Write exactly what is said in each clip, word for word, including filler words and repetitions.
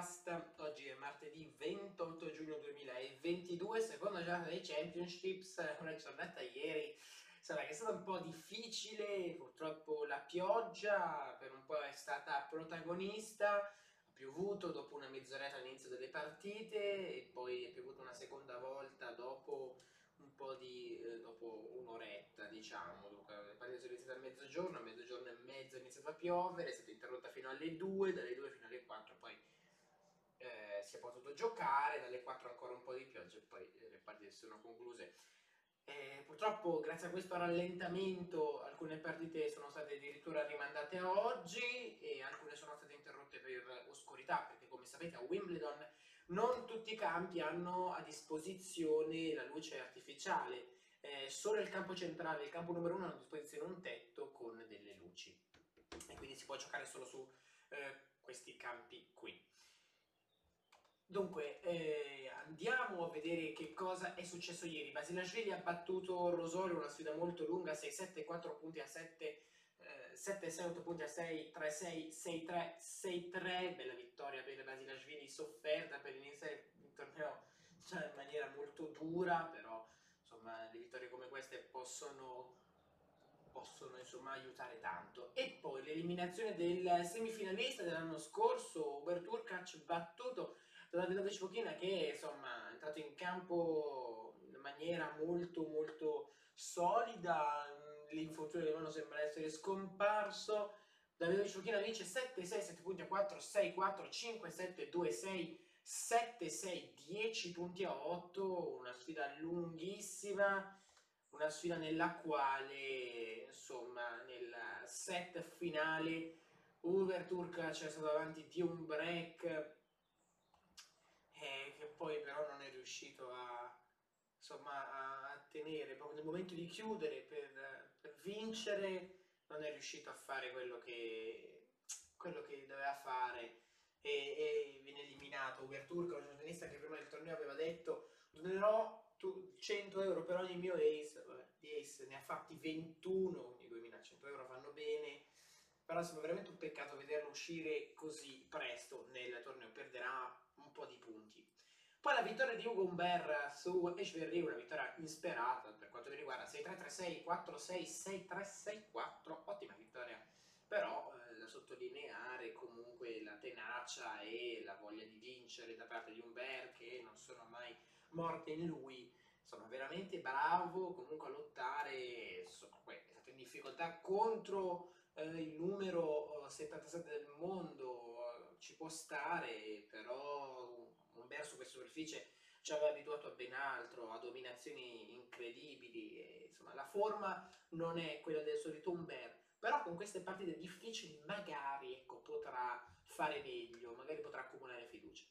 podcast, oggi è martedì ventotto giugno duemilaventidue, seconda giornata dei Championships, una giornata ieri sarà che è stata un po' difficile, purtroppo la pioggia per un po' è stata protagonista, ha piovuto dopo una mezz'oretta all'inizio delle partite e poi è piovuto una seconda volta dopo un po' di eh, dopo un'oretta, diciamo. Dunque, le partite sono iniziate a mezzogiorno, a mezzogiorno e mezzo è iniziato a piovere, è stata interrotta fino alle due, dalle due fino alle quattro poi eh, si è potuto giocare, dalle quattro ancora un po' di pioggia e poi le partite si sono concluse. Eh, purtroppo grazie a questo rallentamento alcune partite sono state addirittura rimandate a oggi e alcune sono state interrotte per oscurità, perché come sapete a Wimbledon non tutti i campi hanno a disposizione la luce artificiale, eh, solo il campo centrale, il campo numero uno, hanno a disposizione un tetto con delle luci e quindi si può giocare solo su eh, questi campi qui. Dunque eh, andiamo a vedere che cosa è successo ieri. Basilashvili ha battuto Rosario, una sfida molto lunga, sei sette, quattro punti a sette, eh, sette sei, otto punti a sei, tre sei, sei tre, sei tre, bella vittoria per Basilashvili, sofferta per iniziare il torneo cioè, in maniera molto dura, però insomma le vittorie come queste possono... possono insomma aiutare tanto. E poi l'eliminazione del semifinalista dell'anno scorso, Hubert Hurkacz, battuto da Davidovich Fokina, che insomma è entrato in campo in maniera molto molto solida, l'infortunio di mano sembra essere scomparso. Davidovich Fokina vince sette sei, sette punti a quattro, sei quattro, cinque sette, due sei, sette sei, dieci punti a otto, una sfida lunghissima. Una sfida nella quale, insomma, nel set finale Hubert Hurkacz è stato davanti di un break eh, che poi però non è riuscito a, insomma, a tenere. Proprio nel momento di chiudere per, per vincere non è riuscito a fare quello che, quello che doveva fare. E, e viene eliminato Hubert Hurkacz, un giornalista che prima del torneo aveva detto donerò cento euro per ogni mio ace, di ace ne ha fatti ventuno, quindi duemilacento euro fanno bene, però sembra veramente un peccato vederlo uscire così presto nel torneo, perderà un po' di punti. Poi la vittoria di Hugo Humbert su Echeverry, una vittoria insperata per quanto mi riguarda, sei tre, tre sei, quattro sei, sei tre, sei quattro, ottima vittoria, però eh, da sottolineare comunque la tenacia e la voglia di vincere da parte di Humbert, che non sono mai morte in lui, insomma veramente bravo comunque a lottare, insomma, è stato in difficoltà contro eh, il numero settantasette del mondo, ci può stare, però Humbert su questa superficie ci aveva abituato a ben altro, a dominazioni incredibili, e, insomma la forma non è quella del solito Humbert, però con queste partite difficili magari ecco, potrà fare meglio, magari potrà accumulare fiducia.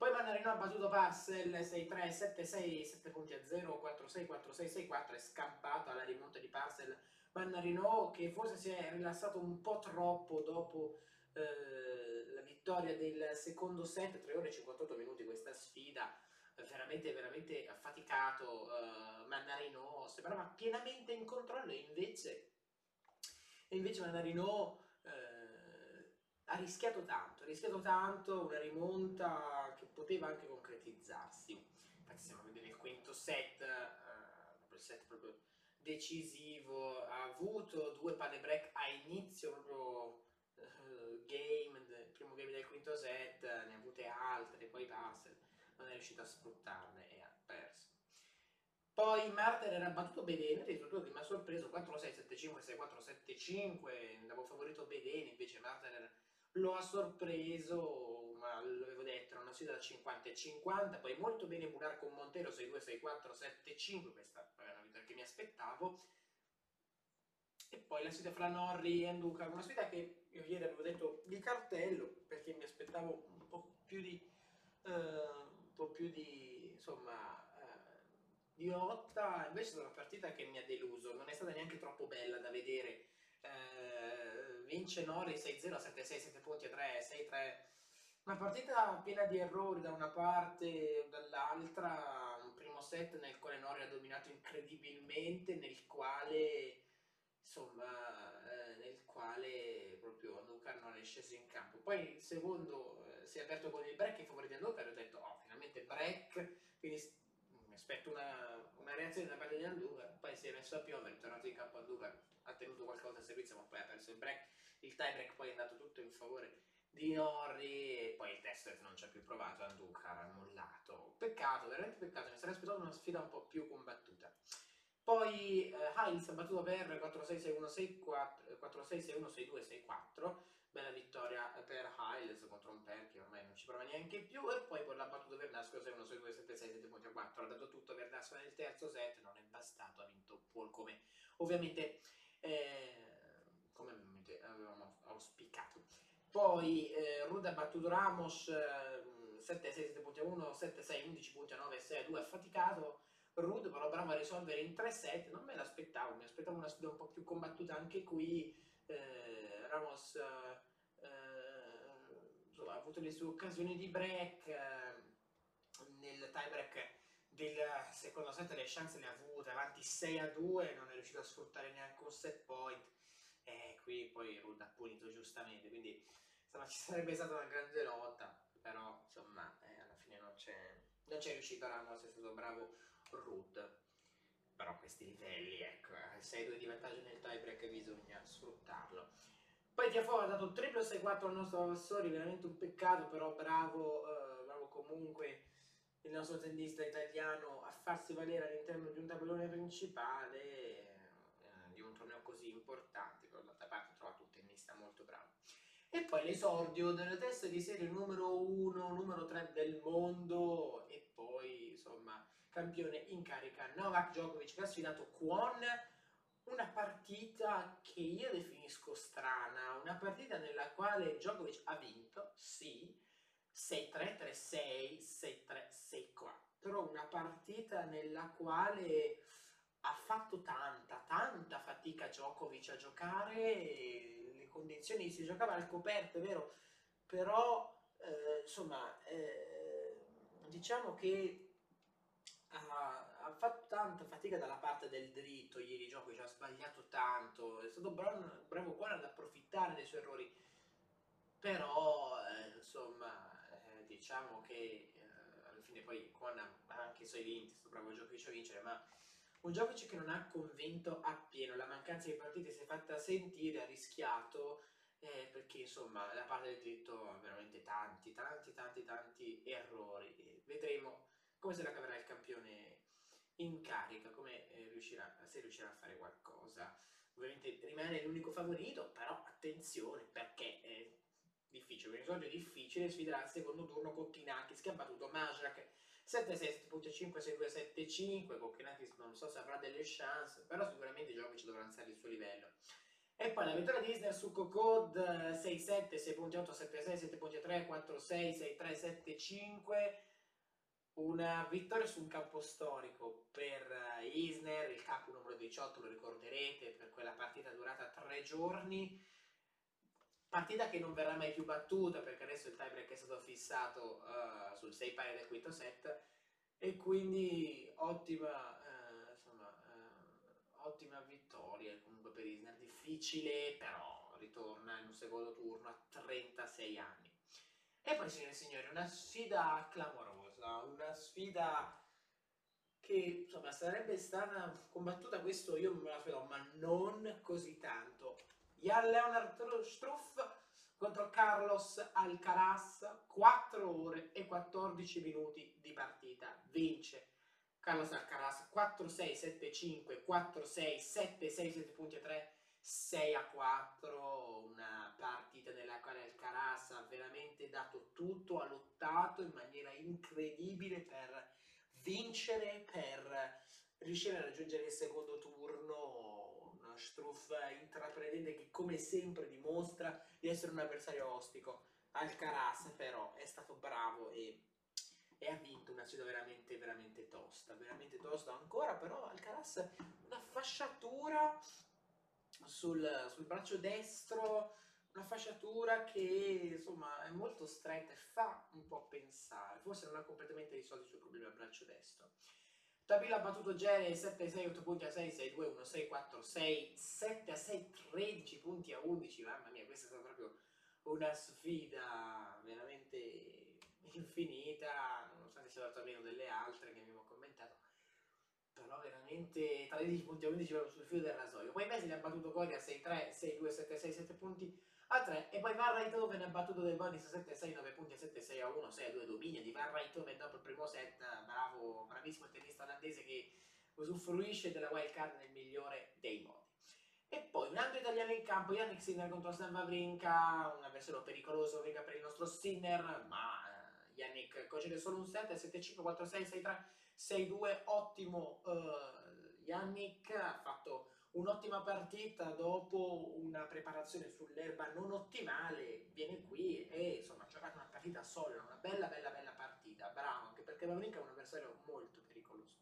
Poi Mannarino ha battuto Parsel sei tre, sette sei, sette punti a zero, quattro sei, quattro sei, sei quattro, è scampato alla rimonta di Parsel. Mannarino che forse si è rilassato un po' troppo dopo eh, la vittoria del secondo set, tre ore e cinquantotto minuti questa sfida, veramente veramente affaticato. eh, Mannarino sembrava pienamente in controllo e invece, e invece Mannarino... Eh, Ha rischiato tanto, ha rischiato tanto, una rimonta che poteva anche concretizzarsi. Infatti stiamo a vedere il quinto set, eh, il set proprio decisivo, ha avuto due palle break a inizio proprio eh, game, primo game del quinto set, ne ha avute altre, poi Parsel non è riuscito a sfruttarne e ha perso. Poi Martener ha battuto Bedene, risultato che mi ha sorpreso, quattro sei, sette cinque, sei quattro, sette cinque, andavo favorito Bedene, invece Martener lo ha sorpreso, ma l'avevo detto, era una sfida da cinquanta e cinquanta, poi molto bene Murar con Montero, sei due, sei quattro, sette cinque, questa è una vittoria che mi aspettavo. E poi la sfida fra Norrie e Andukar, una sfida che io ieri avevo detto di cartello, perché mi aspettavo un po' più di, uh, un po' più di, insomma, uh, di lotta, invece è stata una partita che mi ha deluso, non è stata neanche troppo bella da vedere. Eh, vince Norrie sei zero, sette sei, sette punti a tre, sei tre, una partita piena di errori da una parte o dall'altra, un primo set nel quale Norrie ha dominato incredibilmente, nel quale insomma eh, nel quale proprio Andukar non è sceso in campo, poi il secondo eh, si è aperto con il break in favore di Andukar e ho detto oh, finalmente break, quindi mi aspetto una, una reazione da parte di Andukar. Poi si è messo a piovere, è tornato in campo Andukar, ha tenuto qualcosa a servizio ma poi ha perso il break, il tie break poi è andato tutto in favore di Norrie e poi il test non ci ha più provato, Andukar ha mollato. Peccato, veramente peccato, mi sarei aspettato una sfida un po' più combattuta. Poi eh, Hayles ha battuto Perre quattro sei sei uno sei due sei quattro, bella vittoria per Hayles contro un Perre che ormai non ci prova neanche più, e poi l'ha battuto Verdasco sei uno sei due sette sei sette quattro, ha dato tutto Verdasco nel terzo set, non è bastato, ha vinto Paul come ovviamente, eh, come ovviamente avevamo auspicato. Poi eh, Ruud ha battuto Ramos eh, sette sei sette uno, sette sei undici nove, sei due affaticato. Ruud però bravo a risolvere in tre set, non me l'aspettavo, mi aspettavo una sfida un po' più combattuta anche qui. eh, Ramos eh, eh, ha avuto le sue occasioni di break, eh, nel tie break del secondo set le chance le ha avute, avanti sei a due, non è riuscito a sfruttare neanche un set point, e eh, qui poi Ruud ha punito giustamente, quindi insomma ci sarebbe stata una grande lotta, però insomma eh, alla fine non c'è... Non c'è riuscito Ramos, è stato bravo Ruud, però questi livelli, ecco, sei due di vantaggio nel tiebreak bisogna sfruttarlo. Poi Tiafoe ha dato triplo sei quattro al nostro Vassori, veramente un peccato, però bravo, eh, bravo comunque il nostro tennista italiano a farsi valere all'interno di un tabellone principale, eh, di un torneo così importante, però d'altra parte ha trovato un tennista molto bravo. E poi l'esordio della testa di serie numero uno, numero tre del mondo e poi insomma campione in carica Novak Djokovic che ha sfidato Kwon, una partita che io definisco strana, una partita nella quale Djokovic ha vinto, sì, sei tre tre sei, sei tre sei quattro, una partita nella quale ha fatto tanta, tanta fatica Djokovic a giocare, e le condizioni si giocava al coperto, è vero, però eh, insomma eh, diciamo che ha, ha fatto tanta fatica dalla parte del dritto ieri Djokovic, ha sbagliato tanto, è stato bravo, bravo qua ad approfittare dei suoi errori, però eh, insomma eh, diciamo che eh, alla fine poi Kwon ha anche i suoi vinti, è stato bravo Djokovic a vincere, ma un Djokovic che non ha convinto appieno, la mancanza di partite si è fatta sentire, ha rischiato, eh, perché insomma la parte del dritto ha veramente tanti, tanti, tanti, tanti errori. E vedremo come se la caverà il campione in carica, come eh, riuscirà, se riuscirà a fare qualcosa. Ovviamente rimane l'unico favorito, però attenzione perché è difficile, un esordio difficile, sfiderà al secondo turno con Tinakis che ha battuto Majak sette sei sette cinque sei due sette cinque, Kokkinakis non so se avrà delle chance, però sicuramente Djokovic dovrà alzare il suo livello. E poi la vittoria di Isner su Kokod sei sette sei otto sette sei sette tre quattro sei sei tre sette cinque, una vittoria su un campo storico per Isner, il capo numero diciotto, lo ricorderete, per quella partita durata tre giorni. Partita che non verrà mai più battuta perché adesso il tiebreak è stato fissato uh, sul sei pari del quinto set e quindi ottima, uh, insomma, uh, ottima vittoria comunque per Isner, difficile però ritorna in un secondo turno a trentasei anni. E poi signore e signori una sfida clamorosa, una sfida che insomma sarebbe stata combattuta, questo io me l'aspettavo, ma non così tanto. Jan Leonard Struff contro Carlos Alcaraz, quattro ore e quattordici minuti di partita, vince Carlos Alcaraz quattro sei sette cinque, quattro sei sette sei sette tre, sei a quattro, una partita nella quale Alcaraz ha veramente dato tutto, ha lottato in maniera incredibile per vincere, per riuscire a raggiungere il secondo turno. Uno Struff intraprendente che come sempre dimostra di essere un avversario ostico. Alcaraz però è stato bravo e, e ha vinto una sfida veramente veramente tosta, veramente tosta ancora, però Alcaraz una fasciatura sul, sul braccio destro, una fasciatura che insomma è molto stretta e fa un po' pensare, forse non ha completamente risolto il suo problema al braccio destro. Tabilla ha battuto Gere sette sei otto punti a sei sei due uno sei quattro sei sette a sei tredici punti a undici, mamma mia questa è stata proprio una sfida veramente infinita, nonostante sia andata meno delle altre che abbiamo commentato, però veramente tra tredici punti a undici sul filo del rasoio. Poi Messi ne ha battuto Coria sei tre, sei due, sette sei, sette punti a tre, e poi Van Raitoven ne ha battuto Del Bonis sette sei, nove punti a sette sei a uno, sei a due, dominio di Van Raitoven dopo il primo set, bravo, bravissimo il tennista olandese che usufruisce della wild card nel migliore dei modi. E poi un altro italiano in campo, Yannick Sinner contro Stan Wawrinka, un avversario pericoloso Wawrinka per il nostro Sinner, ma Yannick concede solo un set, sette cinque, quattro sei, sei tre, sei due, ottimo uh, Yannick, ha fatto un'ottima partita dopo una preparazione sull'erba non ottimale, viene qui e insomma ha giocato una partita solida, una bella bella bella partita, bravo, anche perché Wawrinka è un avversario molto pericoloso.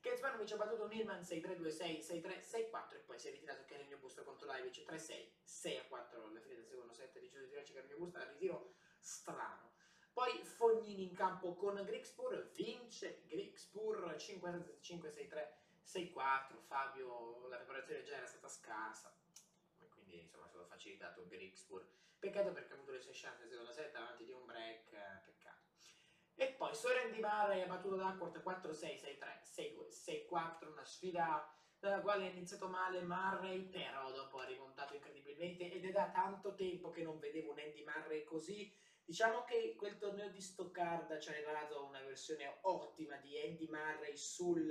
Kecmanovic ha battuto Milman sei tre, due sei, sei tre, sei quattro e poi si è ritirato Carreño Busta contro Laivic tre sei, sei a quattro alla fine del secondo set, deciso di tirarci Carreño Busta, ritiro strano. Poi Fognini in campo con Grixburg, vince Grixburg cinque cinque, sei tre, sei quattro, Fabio la preparazione già era stata scarsa, quindi insomma è stato facilitato Grixburg, peccato perché ha avuto le sue chance nel secondo set davanti di un break, peccato. E poi Soren Di Barra è battuto da Court quattro sei, sei tre, sei due, sei quattro, una sfida dalla quale è iniziato male Murray, però dopo ha rimontato incredibilmente ed è da tanto tempo che non vedevo un Andy Murray così. Diciamo che quel torneo di Stoccarda ci ha regalato una versione ottima di Andy Murray sul,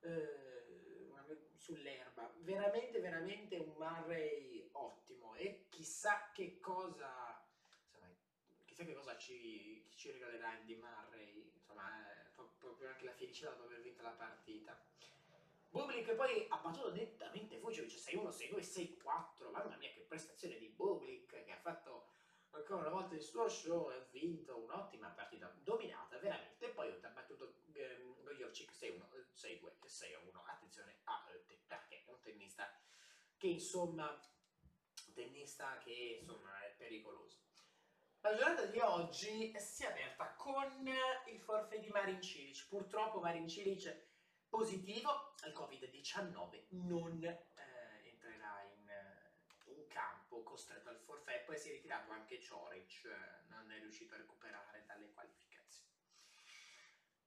eh, sull'erba, veramente veramente un Murray ottimo e chissà che cosa, insomma, chissà che cosa ci, ci regalerà Andy Murray, insomma eh, proprio anche la felicità dopo aver vinto la partita. Bublik poi ha battuto nettamente Vujovic sei uno, sei due, sei quattro, mamma mia che prestazione di Bublik che ha fatto ancora una volta il suo show e ha vinto un'ottima partita, dominata veramente, e poi ha battuto ehm, Gojovčić sei uno, sei due, sei a uno, attenzione a Otte, perché è un tennista che insomma, tennista che insomma è pericoloso. La giornata di oggi si è aperta con il forfait di Marin Cilic, purtroppo Marin Cilic positivo al Covid diciannove, non eh, entrerà in... in campo, costretto al forfait, poi si è ritirato anche Čorić, non è riuscito a recuperare dalle qualificazioni.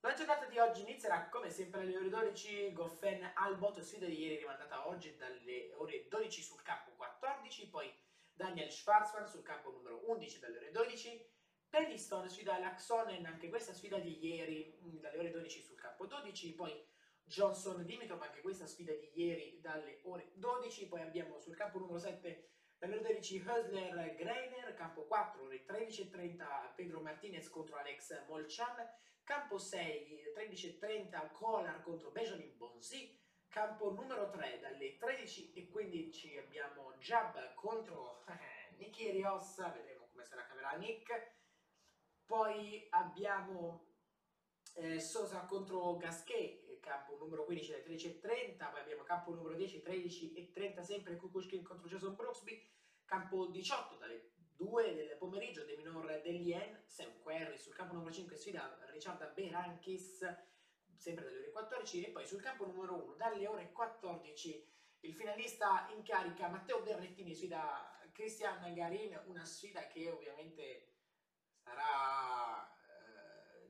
La giornata di oggi inizierà come sempre alle ore dodici, Goffin Albot, sfida di ieri rimandata oggi dalle ore dodici sul campo quattordici, poi Daniel Schwarzman sul campo numero undici dalle ore dodici, Peniston sfida Laxonen, anche questa sfida di ieri dalle ore dodici sul campo dodici, poi Johnson Dimitrov, anche questa sfida di ieri dalle ore dodici, poi abbiamo sul campo numero sette dalle ore dodici Hösler Greiner, campo quattro ore tredici e trenta Pedro Martinez contro Alex Molchan, campo sei tredici e trenta Kolar contro Benjamin Bonzi, campo numero tre dalle tredici e quindici abbiamo Jab contro eh, Nicky Rios, vedremo come sarà caverà Nick, poi abbiamo Eh, Sosa contro Gasquet, campo numero quindici alle tredici e trenta, poi abbiamo campo numero dieci, tredici e trenta sempre Kukushkin contro Jason Brooksby, campo diciotto dalle due del pomeriggio De Minor dell'Ien, Sam Querrey sul campo numero cinque sfida Richard Berankis sempre dalle ore quattordici e poi sul campo numero uno dalle ore quattordici il finalista in carica Matteo Berrettini sfida Christian Garin, una sfida che ovviamente sarà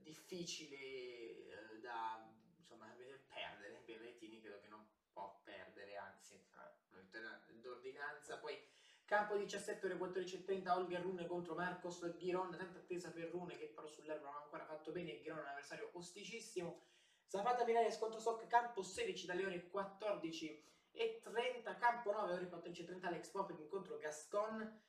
difficile eh, da insomma vedere perdere. Berrettini credo che non può perdere, anzi d'ordinanza. Poi campo diciassette ore quattordici e trenta Holger Rune contro Marcos Giron, tanta attesa per Rune che però sull'erba non ha ancora fatto bene, Giron è un avversario osticissimo. Zapata Milanes contro Sock, campo sedici dalle ore quattordici e trenta, campo nove ore quattordici e trenta Alex Popelin contro Gaston,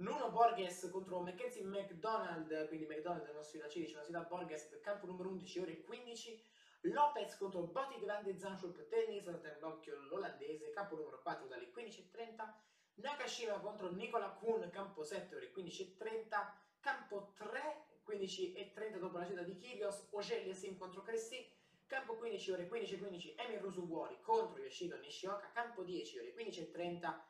Nuno Borges contro Mackenzie McDonald, quindi McDonald è una sfida Cilic, una sfida Borges, campo numero undici ore quindici, Lopez contro Botic van de Zanschulp, tennis, l'occhio l'olandese, campo numero quattro dalle quindici e trenta, Nakashima contro Nicola Kuhn, campo sette ore quindici e trenta, campo tre, quindici e trenta dopo la sfida di Kyrgios, Ojeliesin contro Cressy, campo quindici ore quindici e quindici, Emil Rusuguori contro Yoshido Nishioka, campo dieci ore quindici e trenta,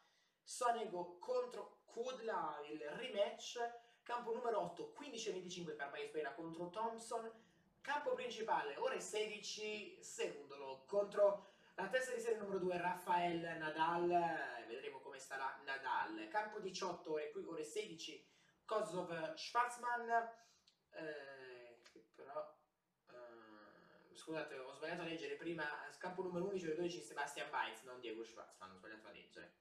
Sonego contro Kudla, il rematch, campo numero otto, quindici e venticinque per Baisbera contro Thompson, campo principale, ore sedici, Serundolo contro La testa di serie numero due, Rafael Nadal, vedremo come sarà Nadal. Campo diciotto, e qui ore sedici, Kozlov Schwarzman, eh, però eh, scusate, ho sbagliato a leggere prima, campo numero undici, ore dodici, Sebastian Baez, non Diego Schwarzman, ho sbagliato a leggere.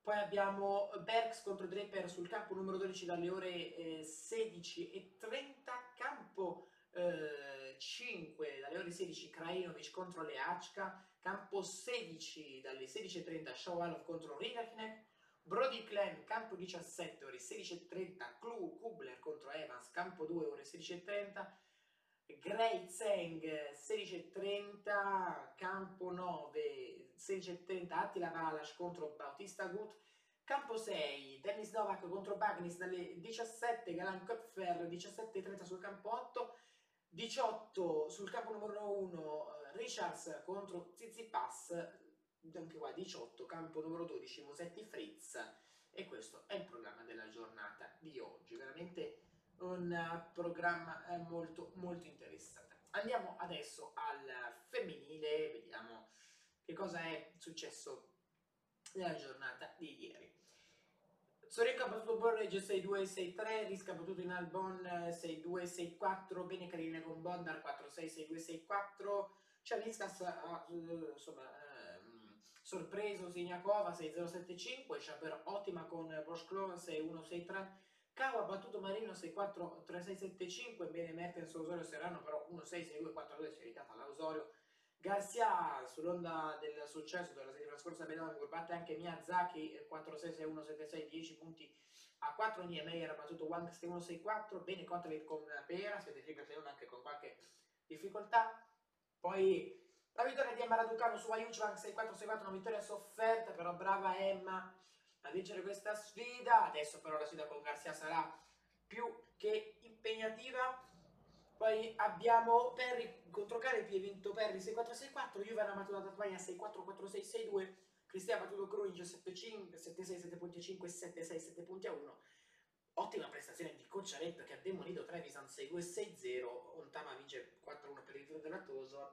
Poi abbiamo Bergs contro Draper sul campo numero dodici dalle ore eh, sedici e trenta, campo Uh, cinque dalle ore sedici, Krajinovic contro Leachka, campo sedici dalle sedici e trenta, Shawarov contro Riveknek, Brody Klemm, campo diciassette ore sedici e trenta, Kubler contro Evans, campo due ore sedici e trenta, Gray Tseng sedici e trenta, campo nove sedici e trenta, Attila Balas contro Bautista Gut, campo sei, Dennis Novak contro Bagnis dalle diciassette, Galan Kopfer diciassette e trenta sul campo otto, diciotto sul campo numero uno, Richards contro Tsitsipas, anche qua diciotto, campo numero dodici, Musetti Fritz. E questo è il programma della giornata di oggi, veramente un programma molto molto interessante. Andiamo adesso al femminile, vediamo che cosa è successo nella giornata di ieri. Sorenka ha battuto Borreggio sei due sei tre, Risca ha battuto in Albon sei due sei quattro, Benecarina con Bondar quattro sei sei due sei quattro, Ciaviskas ha uh, insomma, uh, sorpreso Siniakova sei zero sette cinque, Chaper ottima con Boschklov sei uno sei tre, Cavo ha battuto Marino sei quattro tre sei sette cinque, bene Mertens, Osorio Serrano però uno sei sei due quattro due, si è evitata l'Ausorio. Garcia, sull'onda del successo della settimana scorsa, Bedene batte anche Miyazaki quattro sei sei uno sette sei, dieci punti a quattro. Niemeyer ha battuto Wang sei uno sei quattro, bene Kotler con Perre, sette sei uno anche con qualche difficoltà. Poi la vittoria di Emma Raducanu su Ayuchvang sei quattro sei quattro, una vittoria sofferta, però brava Emma a vincere questa sfida. Adesso però la sfida con Garcia sarà più che impegnativa. Poi abbiamo Perry contro Carepi, ha vinto Perry sei quattro sei quattro, Juvan ha battuto la Tatvaina sei quattro quattro sei sei due, Cristian ha battuto Krunic sette sei sette punti a cinque, sette sei sette punti a uno. Ottima prestazione di Cocciaretto che ha demolito Trevisan sei due sei zero, Ontama vince quattro uno per il ritorno della Toson.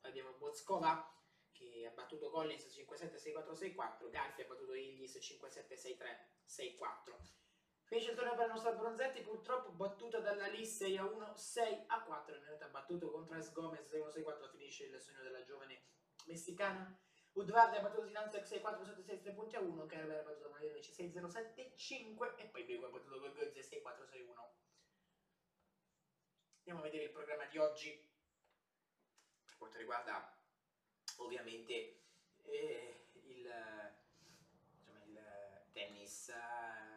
Poi abbiamo Bozkova che ha battuto Collins cinque sette sei quattro sei quattro, Garfi ha battuto Illis cinque sette sei tre sei quattro. Finisce il torneo per la nostra Bronzetti, purtroppo battuta dalla Lis sei a uno, sei a quattro, in realtà battuto contro S. Gomez sei uno sei quattro, finisce il sogno della giovane messicana. Udvarde ha battuto Sinanzek sei quattro sette sei tre punti a uno, Kerber ha battuto Maglionici sei zero sette cinque e poi Bego ha battuto Gogozzi sei quattro sei uno. Andiamo a vedere il programma di oggi, per quanto riguarda ovviamente eh, il, diciamo, il tennis eh,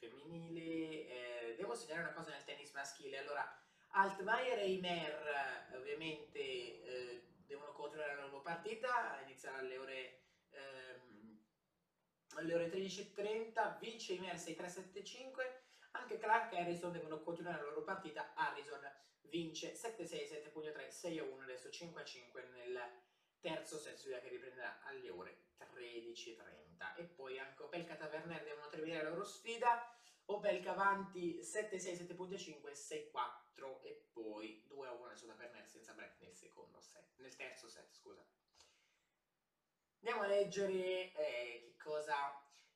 femminile. Eh, devo segnalare una cosa nel tennis maschile. Allora, Altmaier e Imer ovviamente eh, devono continuare la loro partita, inizierà alle ore, ehm, alle ore tredici e trenta, vince Imer sei tre sette cinque, anche Clark e Harrison devono continuare la loro partita, Harrison vince sette sei sette punti a tre, sei a uno, adesso cinque a cinque nel terzo set che riprenderà alle ore tredici e trenta. E poi anche Opelka e Taverner devono terminare la loro sfida, Opelka avanti sette sei sette punti a cinque, sei quattro e poi due a uno su Taverner senza break nel secondo set, nel terzo set, scusa. Andiamo a leggere eh, che cosa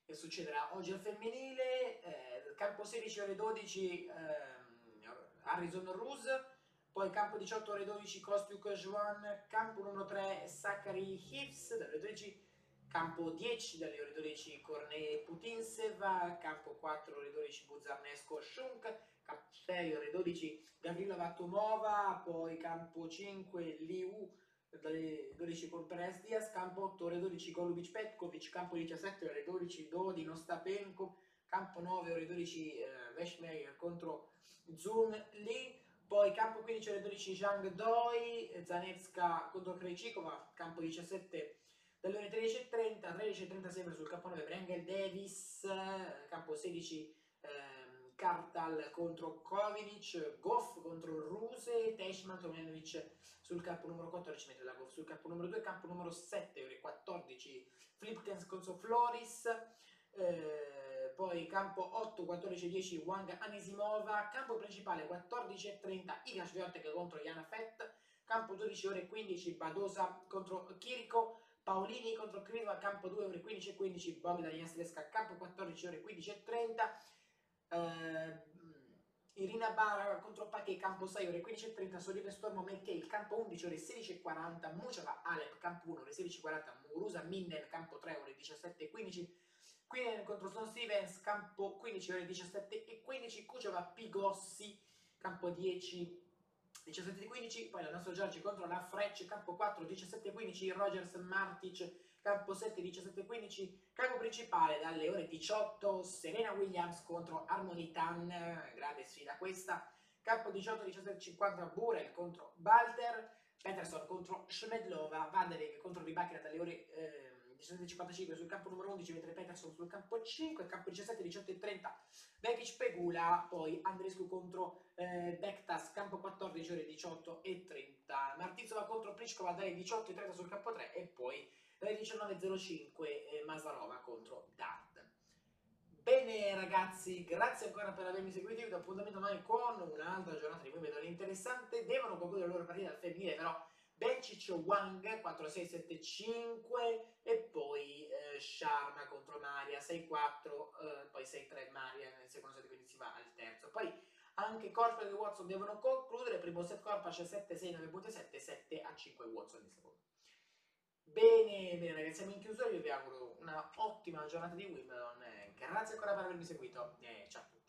succederà oggi al femminile. eh, campo sedici ore dodici, ehm, Harrison Ruse. Poi campo diciotto ore dodici, Kostiuk Juan, campo numero tre, Zachary Hives dalle ore dodici, campo dieci dalle ore dodici, Kornet Putintseva, campo quattro ore dodici, Buzarnesco Shunk, campo sei ore dodici, Gavrilova Tomova, poi campo cinque, Liu dalle dodici con Perez Diaz, campo otto ore dodici, Golubic Petkovic, campo diciassette ore dodici, Dodin Ostapenko, campo nove ore dodici, eh, Veshmeyer contro Zun Li. Poi campo quindici ore dodici, Zhang Doi, Zanevska contro Krejcikova, campo diciassette dalle ore tredici e trenta, tredici e trenta sempre sul campo nove, Brengel Davis, campo sedici, ehm, Kartal contro Kovinic, Goff contro Ruse, Teichmann Tomljanovic sul campo numero quattordici, mentre la Goff sul campo numero due, campo numero sette ore quattordici, Flipkens contro Floris. Eh, poi campo otto, quattordici e dieci, Wang Anisimova, campo principale quattordici e trenta, Iga Swiatek contro Jana Fett, campo dodici ore e quindici, Badosa contro Chirico, Paolini contro Krivova, campo due ore e quindici e quindici, Bogdan Jastrelska, campo quattordici ore e quindici e trenta, eh, Irina Baeva contro Paquet, campo sei ore e quindici e trenta, Solive Stormo Mekey, campo undici ore e sedici e quaranta, Mucava Alep, campo una ora e sedici e quaranta, Murusa Minden, campo tre ore e diciassette e quindici, Quinen contro Sloane Stevens, campo quindici ore e diciassette e quindici, Kuchova Pigossi, campo dieci diciassette e quindici, poi la nostra Giorgi contro la Freccia, campo quattro diciassette e quindici, Rogers Martic, campo sette diciassette e quindici, campo principale dalle ore diciotto, Serena Williams contro Armonitan, grande sfida questa, campo diciotto diciassette e cinquanta, Burel contro Balter, Peterson contro Shmedlova, Vandenberg contro Rybakina dalle ore eh, diciassette e cinquantacinque sul campo numero undici, mentre Peterson sul campo cinque, campo diciassette diciotto e trenta Vekic Pegula, poi Andrescu contro eh, Bektas, campo quattordici ore diciotto e trenta, Martizova contro Pliskova dalle diciotto e trenta sul campo tre e poi dalle diciannove e zero cinque eh, Masarova contro Dart. Bene ragazzi, grazie ancora per avermi seguito, io do appuntamento domani con un'altra giornata di Wimbledon interessante. Devono concludere la loro partita al femminile però Bencic Wang quattro sei sette cinque e poi eh, Sharma contro Maria sei quattro, eh, poi sei tre Maria nel secondo set, quindi si va al terzo. Poi anche Korfball e Watson devono concludere, primo set Korfball sette sei nove sette, sette a cinque Watson nel secondo. Bene, bene ragazzi, siamo in chiusura, io vi auguro una ottima giornata di Wimbledon, grazie ancora per avermi seguito e ciao a tutti.